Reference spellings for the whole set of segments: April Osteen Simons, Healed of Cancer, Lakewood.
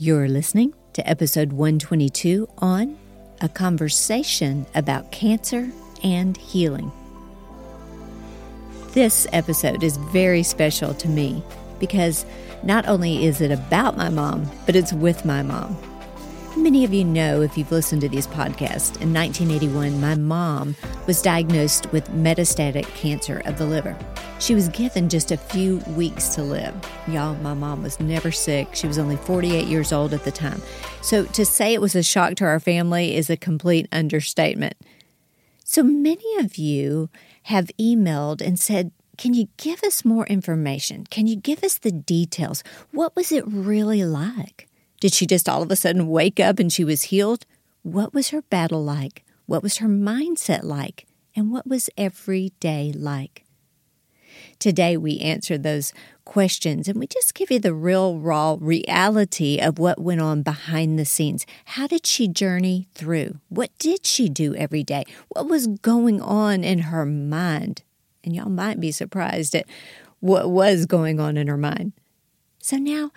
You're listening to episode 122 on A Conversation About Cancer and Healing. This episode is very special to me because not only is it about my mom, but it's with my mom. Many of you know, if you've listened to these podcasts, in 1981, my mom was diagnosed with metastatic cancer of the liver. She was given just a few weeks to live. Y'all, my mom was never sick. She was only 48 years old at the time. So to say it was a shock to our family is a complete understatement. So many of you have emailed and said, can you give us more information? Can you give us the details? What was it really like? Did she just all of a sudden wake up and she was healed? What was her battle like? What was her mindset like? And what was every day like? Today, we answer those questions, and we just give you the real, raw reality of what went on behind the scenes. How did she journey through? What did she do every day? What was going on in her mind? And y'all might be surprised at what was going on in her mind. So now,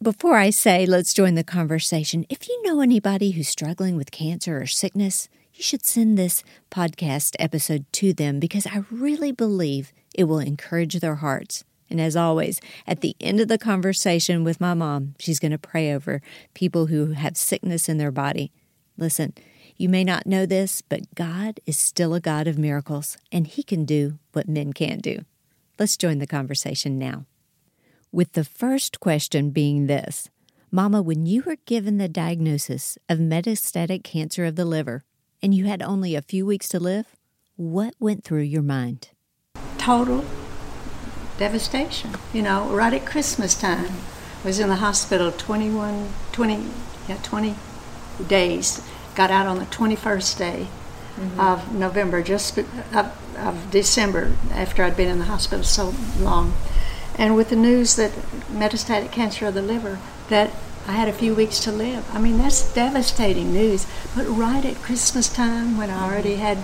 before I say let's join the conversation, if you know anybody who's struggling with cancer or sickness, you should send this podcast episode to them because I really believe it will encourage their hearts. And as always, at the end of the conversation with my mom, she's going to pray over people who have sickness in their body. Listen, you may not know this, but God is still a God of miracles, and He can do what men can't do. Let's join the conversation now. With the first question being this, Mama, when you were given the diagnosis of metastatic cancer of the liver, and you had only a few weeks to live, what went through your mind? Total devastation. You know, right at Christmas time, I was in the hospital 20 days. Got out on the 21st day of November, just of December, after I'd been in the hospital so long. And with the news that metastatic cancer of the liver, that I had a few weeks to live. I mean, that's devastating news. But right at Christmas time, when I already had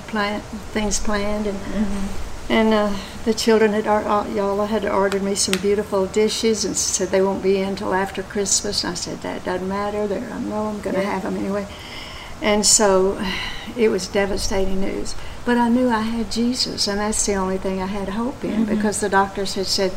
things planned, and the children had ordered me some beautiful dishes and said they won't be in till after Christmas. And I said, that doesn't matter. I know I'm going to have them anyway. And so it was devastating news. But I knew I had Jesus, and that's the only thing I had hope in because the doctors had said,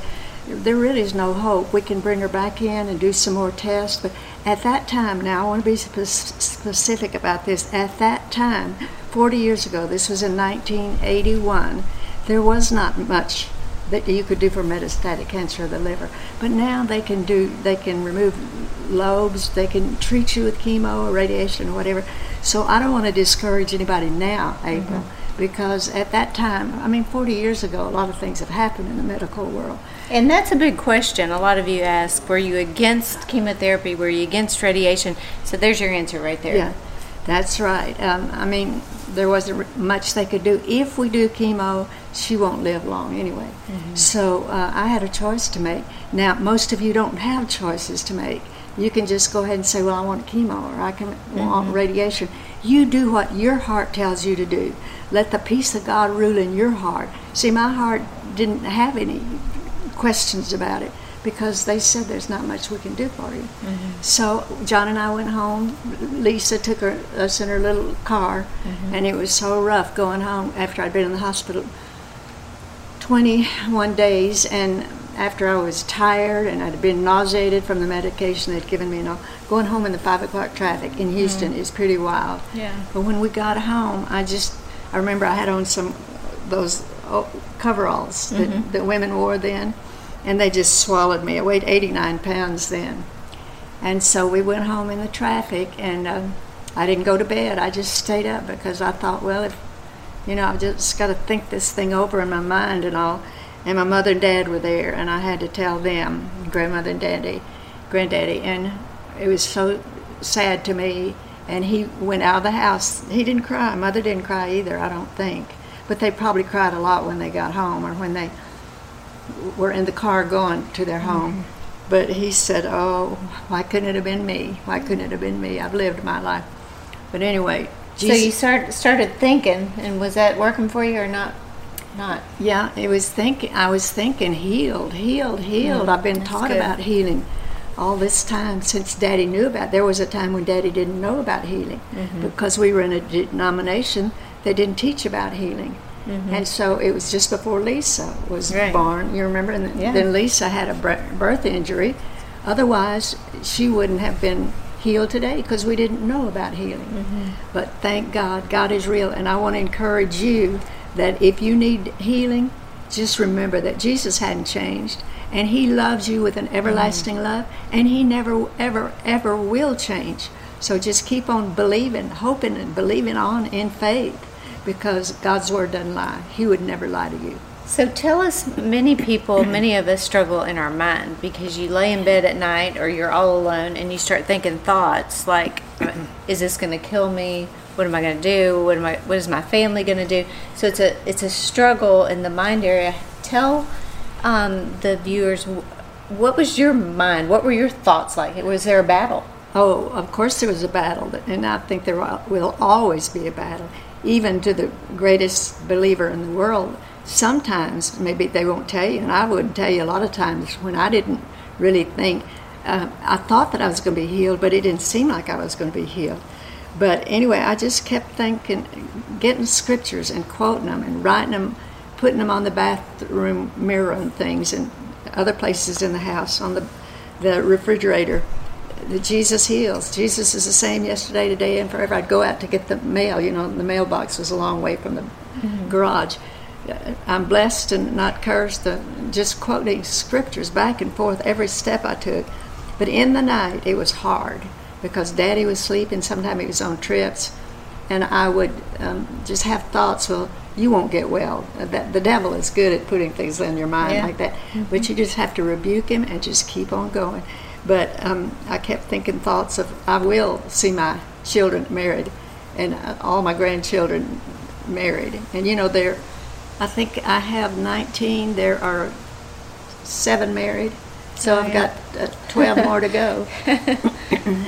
there really is no hope. We can bring her back in and do some more tests. But at that time, now I want to be specific about this. At that time, 40 years ago, this was in 1981, there was not much that you could do for metastatic cancer of the liver. But now they can remove lobes, they can treat you with chemo or radiation or whatever. So I don't want to discourage anybody now, April, because at that time, I mean, 40 years ago, a lot of things have happened in the medical world. And that's a big question. A lot of you ask, were you against chemotherapy? Were you against radiation? So there's your answer right there. Yeah, that's right. I mean, there wasn't much they could do. If we do chemo, she won't live long anyway. So I had a choice to make. Now, most of you don't have choices to make. You can just go ahead and say, well, I want chemo, or I can want radiation. You do what your heart tells you to do. Let the peace of God rule in your heart. See, my heart didn't have any questions about it because they said there's not much we can do for you. So John and I went home. Lisa took us in her little car, and it was so rough going home after I'd been in the hospital 21 days, and after I was tired and I'd been nauseated from the medication they'd given me and all. Going home in the 5 o'clock traffic in Houston is pretty wild. But when we got home, I remember I had on some those coveralls that women wore then, and they just swallowed me. I weighed 89 pounds then. And so we went home in the traffic, and I didn't go to bed. I just stayed up because I thought, well, I've just got to think this thing over in my mind and all. And my mother and dad were there, and I had to tell them, grandmother and granddaddy, and it was so sad to me. And he went out of the house. He didn't cry. Mother didn't cry either, I don't think. But they probably cried a lot when they got home or when they were in the car going to their home. But he said, oh, why couldn't it have been me? Why couldn't it have been me? I've lived my life. But anyway. Jesus. So you started thinking, and was that working for you or not? Yeah, I was thinking healed. I've been taught about healing all this time since Daddy knew about it. There was a time when Daddy didn't know about healing, because we were in a denomination that didn't teach about healing. And so it was just before Lisa was born, you remember? And then Lisa had a birth injury. Otherwise, she wouldn't have been healed today because we didn't know about healing. But thank God, God is real. And I want to encourage you that if you need healing, just remember that Jesus hadn't changed, and He loves you with an everlasting love, and He never, ever, ever will change. So just keep on believing, hoping, and believing on in faith, because God's Word doesn't lie. He would never lie to you. So tell us, many people, many of us struggle in our mind, because you lay in bed at night or you're all alone and you start thinking thoughts like, is this going to kill me? What am I going to do? What is my family going to do? So it's a struggle in the mind area. Tell the viewers, what was your mind? What were your thoughts like? Was there a battle? Oh, of course there was a battle, and I think there will always be a battle, even to the greatest believer in the world. Sometimes, maybe they won't tell you, and I wouldn't tell you a lot of times when I didn't really think. I thought that I was going to be healed, but it didn't seem like I was going to be healed. But anyway, I just kept thinking, getting scriptures and quoting them and writing them, putting them on the bathroom mirror and things, and other places in the house, on the refrigerator. That Jesus heals. Jesus is the same yesterday, today, and forever. I'd go out to get the mail. You know, the mailbox was a long way from the garage. I'm blessed and not cursed. Just quoting scriptures back and forth every step I took. But in the night, it was hard, because Daddy was sleeping. Sometimes he was on trips, and I would just have thoughts, well, you won't get well. The devil is good at putting things in your mind like that. But you just have to rebuke him and just keep on going. But I kept thinking thoughts of, I will see my children married, and all my grandchildren married. And, you know, I think I have 19. There are 7 married. So I've got 12 more to go.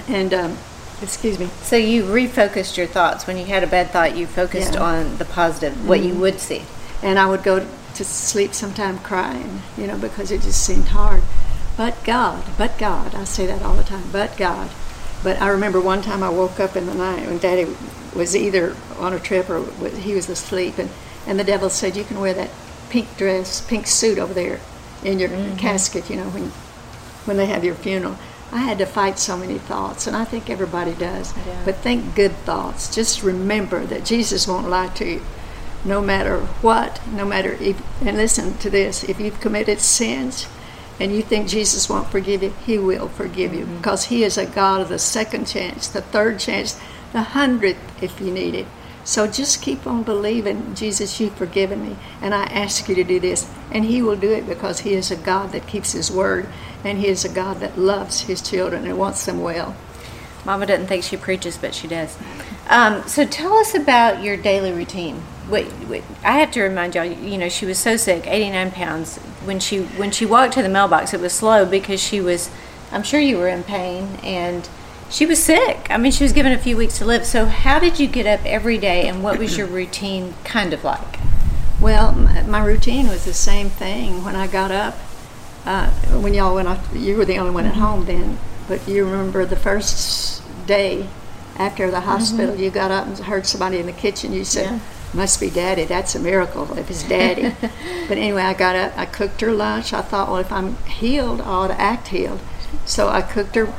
And, excuse me. So you refocused your thoughts. When you had a bad thought, you focused on the positive, what you would see. And I would go to sleep sometime crying, you know, because it just seemed hard. But God, I say that all the time, but God. But I remember one time I woke up in the night when Daddy was either on a trip or he was asleep, and the devil said, you can wear that pink dress, pink suit over there in your casket, you know, when they have your funeral. I had to fight so many thoughts, and I think everybody does. Yeah. But think good thoughts. Just remember that Jesus won't lie to you, no matter what, no matter if, and listen to this, if you've committed sins, and you think Jesus won't forgive you, He will forgive you, because He is a God of the second chance, the third chance, the 100th if you need it. So just keep on believing, Jesus, You've forgiven me, and I ask You to do this. And He will do it, because He is a God that keeps His word, and He is a God that loves His children and wants them well. Mama doesn't think she preaches, but she does. So tell us about your daily routine. Wait, I have to remind y'all, you know, she was so sick, 89 pounds. When she walked to the mailbox, it was slow, because she was, I'm sure you were in pain, and she was sick. I mean, she was given a few weeks to live. So how did you get up every day, and what was your routine kind of like? Well, my routine was the same thing. When I got up, when y'all went off, you were the only one at home then, but you remember the first day after the hospital, you got up and heard somebody in the kitchen, you said, must be Daddy. That's a miracle if it's Daddy. But anyway, I got up, I cooked her lunch. I thought, well, if I'm healed, I ought to act healed. So I cooked her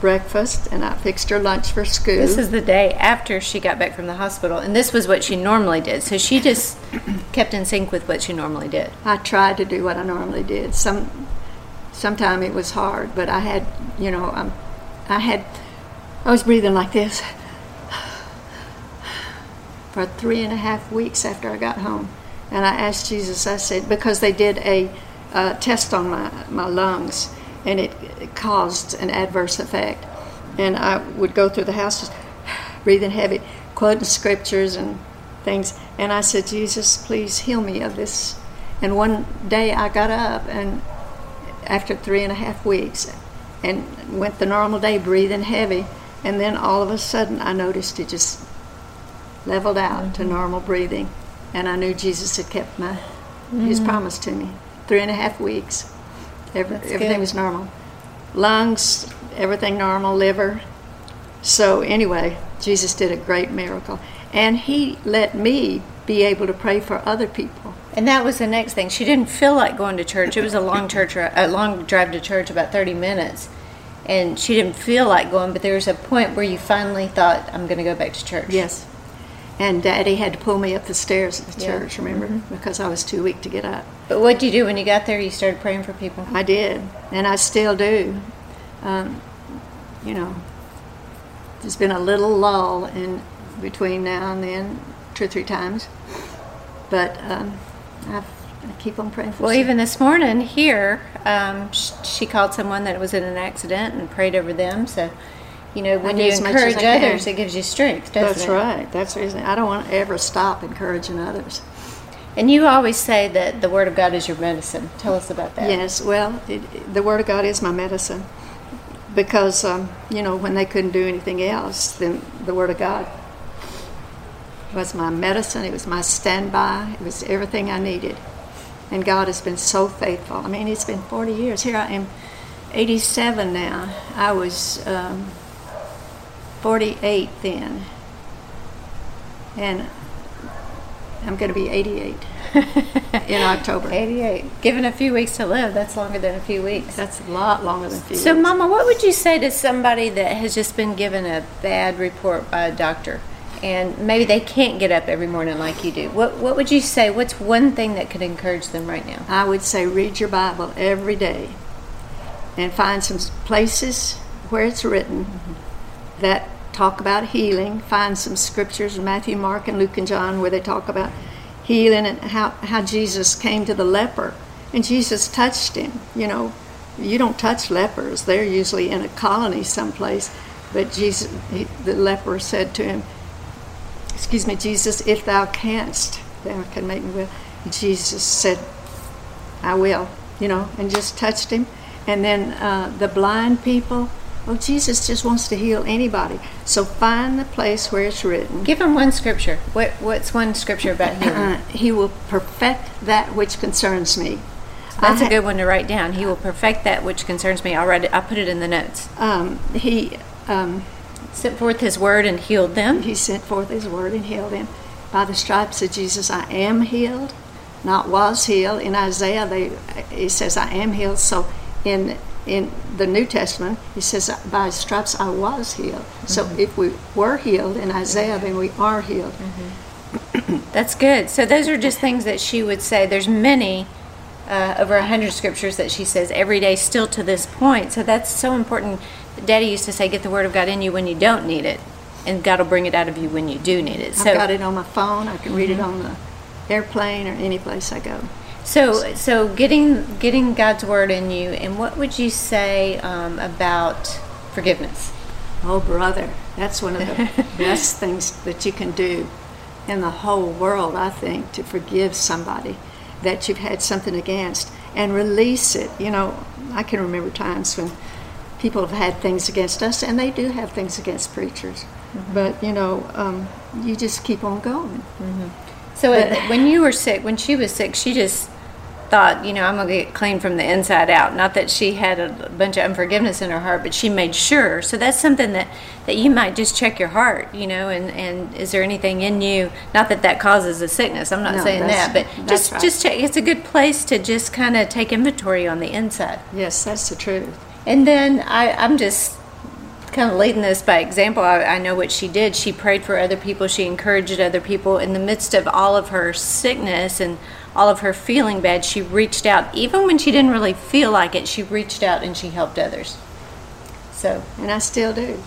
breakfast, and I fixed her lunch for school. This is the day after she got back from the hospital, and this was what she normally did. So she just kept in sync with what she normally did. I tried to do what I normally did. Sometime it was hard, but I had, you know, I was breathing like this for 3.5 weeks after I got home. And I asked Jesus, I said, because they did a test on my lungs, and it caused an adverse effect. And I would go through the house just breathing heavy, quoting scriptures and things. And I said, Jesus, please heal me of this. And one day I got up, and after 3.5 weeks, and went the normal day breathing heavy. And then all of a sudden I noticed it just leveled out to normal breathing, and I knew Jesus had kept His promise to me. 3.5 weeks, everything was normal. lungs, everything normal, liver. So anyway, Jesus did a great miracle. And he let me be able to pray for other people. And that was the next thing. She didn't feel like going to church. It was a long church, a long drive to church, about 30 minutes. And she didn't feel like going, but there was a point where you finally thought, I'm going to go back to church. Yes. And Daddy had to pull me up the stairs at the church, remember, because I was too weak to get up. But what did you do when you got there? You started praying for people. I did, and I still do. You know, there's been a little lull in between now and then, 2 or 3 times. But I keep on praying for. Well, even this morning here, she called someone that was in an accident and prayed over them, so... You know, when you encourage others, it gives you strength, doesn't it? That's right. That's the reason. I don't want to ever stop encouraging others. And you always say that the Word of God is your medicine. Tell us about that. Yes, well, the Word of God is my medicine because, you know, when they couldn't do anything else, then the Word of God was my medicine. It was my standby. It was everything I needed. And God has been so faithful. I mean, it's been 40 years. Here I am, 87 now. I was... 48 then, and I'm going to be 88 in October. 88. Given a few weeks to live, that's longer than a few weeks. That's a lot longer than a few weeks. So, Mama, what would you say to somebody that has just been given a bad report by a doctor, and maybe they can't get up every morning like you do? What would you say? What's one thing that could encourage them right now? I would say read your Bible every day and find some places where it's written that talk about healing. Find some scriptures in Matthew, Mark, and Luke, and John where they talk about healing and how Jesus came to the leper. And Jesus touched him. You know, you don't touch lepers. They're usually in a colony someplace. But Jesus, the leper said to him, excuse me, Jesus, if thou canst, thou can make me well. Jesus said, I will, you know, and just touched him. And then the blind people, oh, Jesus just wants to heal anybody. So find the place where it's written. Give him one scripture. What's one scripture about healing? He will perfect that which concerns me. That's a good one to write down. He will perfect that which concerns me. I'll write it. I'll put it in the notes. He sent forth his word and healed them. He sent forth his word and healed them. By the stripes of Jesus, I am healed, not was healed. In Isaiah, it says, I am healed. So in the New Testament, he says, by his stripes I was healed. Mm-hmm. So if we were healed in Isaiah, then we are healed. Mm-hmm. That's good. So those are just things that she would say. There's many, over 100 scriptures that she says every day still to this point. So that's so important. Daddy used to say, get the Word of God in you when you don't need it, and God will bring it out of you when you do need it. So, I've got it on my phone. I can read it on the airplane or any place I go. So getting God's Word in you, and what would you say about forgiveness? Oh, brother, that's one of the best things that you can do in the whole world, I think, to forgive somebody that you've had something against and release it. You know, I can remember times when people have had things against us, and they do have things against preachers. Mm-hmm. But, you know, you just keep on going. Mm-hmm. So when you were sick, when she was sick, she just thought, you know, I'm going to get clean from the inside out. Not that she had a bunch of unforgiveness in her heart, but she made sure. So that's something that you might just check your heart, you know, and is there anything in you? Not that causes a sickness. I'm not saying that, but just, right. Just check. It's a good place to just kind of take inventory on the inside. Yes, that's the truth. And then I'm just kind of leading this by example. I know what she did. She prayed for other people. She encouraged other people. In the midst of all of her sickness and all of her feeling bad, she reached out. Even when she didn't really feel like it, she reached out and she helped others. So, and I still do.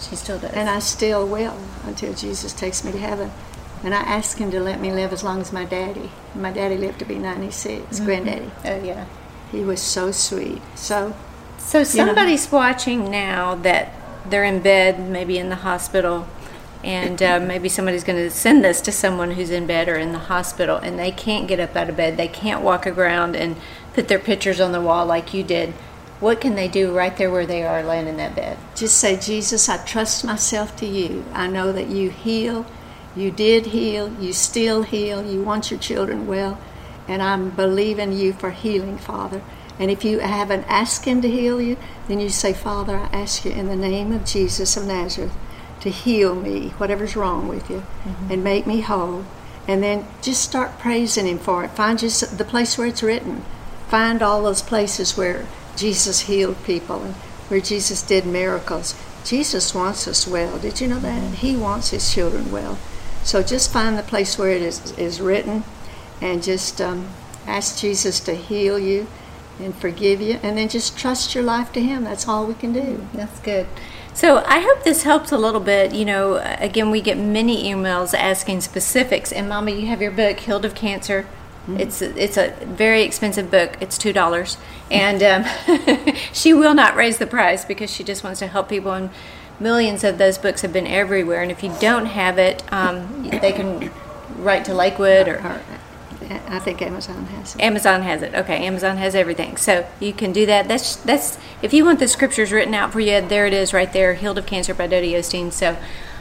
She still does. And I still will until Jesus takes me to heaven. And I ask him to let me live as long as my daddy. My daddy lived to be 96, mm-hmm. Granddaddy. Oh, yeah. He was so sweet. So somebody's watching now that they're in bed, maybe in the hospital, and maybe somebody's going to send this to someone who's in bed or in the hospital, and they can't get up out of bed. They can't walk around and put their pictures on the wall like you did. What can they do right there where they are laying in that bed? Just say, Jesus, I trust myself to you. I know that you heal. You did heal. You still heal. You want your children well, and I'm believing you for healing, Father. And if you haven't asked him to heal you, then you say, Father, I ask you in the name of Jesus of Nazareth to heal me, whatever's wrong with you, and make me whole. And then just start praising him for it. Find just the place where it's written. Find all those places where Jesus healed people and where Jesus did miracles. Jesus wants us well. Did you know that? He wants his children well. So just find the place where it is written and just ask Jesus to heal you and forgive you, and then just trust your life to him. That's all we can do. That's good. So I hope this helps a little bit. You know, again, we get many emails asking specifics. And, Mama, you have your book, Healed of Cancer. It's a very expensive book. It's $2. And she will not raise the price because she just wants to help people. And millions of those books have been everywhere. And if you don't have it, they can write to Lakewood or I think Amazon has it. Amazon has it. Okay, Amazon has everything. So you can do that. That's if you want the scriptures written out for you, there it is right there, Healed of Cancer by Dodie Osteen. So,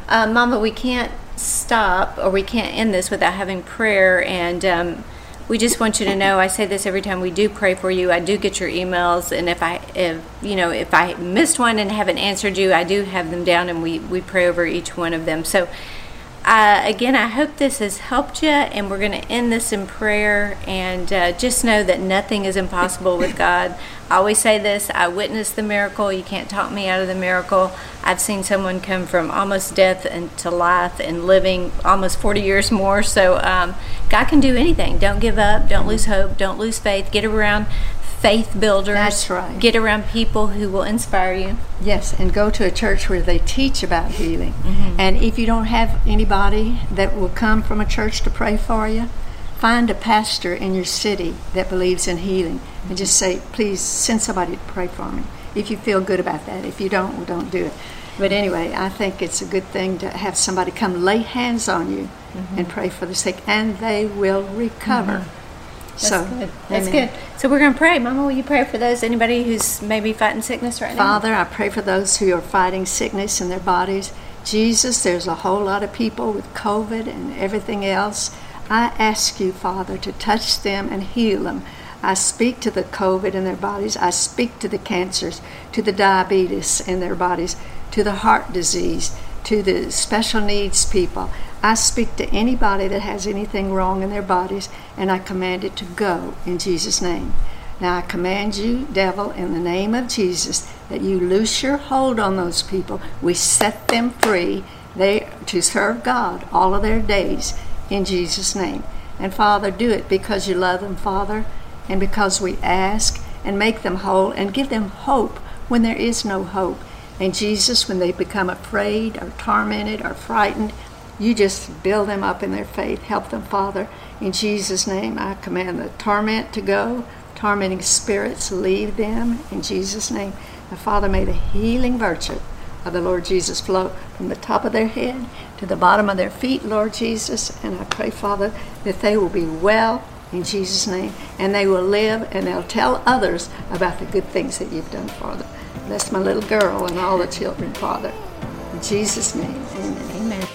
Mama, we can't stop or we can't end this without having prayer. And we just want you to know, I say this every time we do pray for you. I do get your emails. And if I missed one and haven't answered you, I do have them down and we pray over each one of them. So, again, I hope this has helped you, and we're going to end this in prayer, and just know that nothing is impossible with God. I always say this, I witnessed the miracle. You can't talk me out of the miracle. I've seen someone come from almost death and to life and living almost 40 years more, so God can do anything. Don't give up. Don't lose hope. Don't lose faith. Get around faith builders. That's right. Get around people who will inspire you. Yes, and go to a church where they teach about healing. And if you don't have anybody that will come from a church to pray for you, find a pastor in your city that believes in healing and just say, please send somebody to pray for me. If you feel good about that. If you don't, well, don't do it. But anyway, I think it's a good thing to have somebody come lay hands on you and pray for the sick, and they will recover. That's good. That's good. So we're going to pray. Mama, will you pray for those, anybody who's maybe fighting sickness right now? Father, I pray for those who are fighting sickness in their bodies. Jesus, there's a whole lot of people with COVID and everything else. I ask you, Father, to touch them and heal them. I speak to the COVID in their bodies. I speak to the cancers, to the diabetes in their bodies, to the heart disease, to the special needs people. I speak to anybody that has anything wrong in their bodies, and I command it to go in Jesus' name. Now I command you, devil, in the name of Jesus, that you loose your hold on those people. We set them free to serve God all of their days in Jesus' name. And, Father, do it because you love them, Father, and because we ask, and make them whole and give them hope when there is no hope. And, Jesus, when they become afraid or tormented or frightened, you just build them up in their faith. Help them, Father. In Jesus' name, I command the torment to go. Tormenting spirits, leave them. In Jesus' name. The Father, may the healing virtue of the Lord Jesus flow from the top of their head to the bottom of their feet, Lord Jesus. And I pray, Father, that they will be well in Jesus' name. And they will live, and they'll tell others about the good things that you've done for them. Bless my little girl and all the children, Father. In Jesus' name, amen. Amen.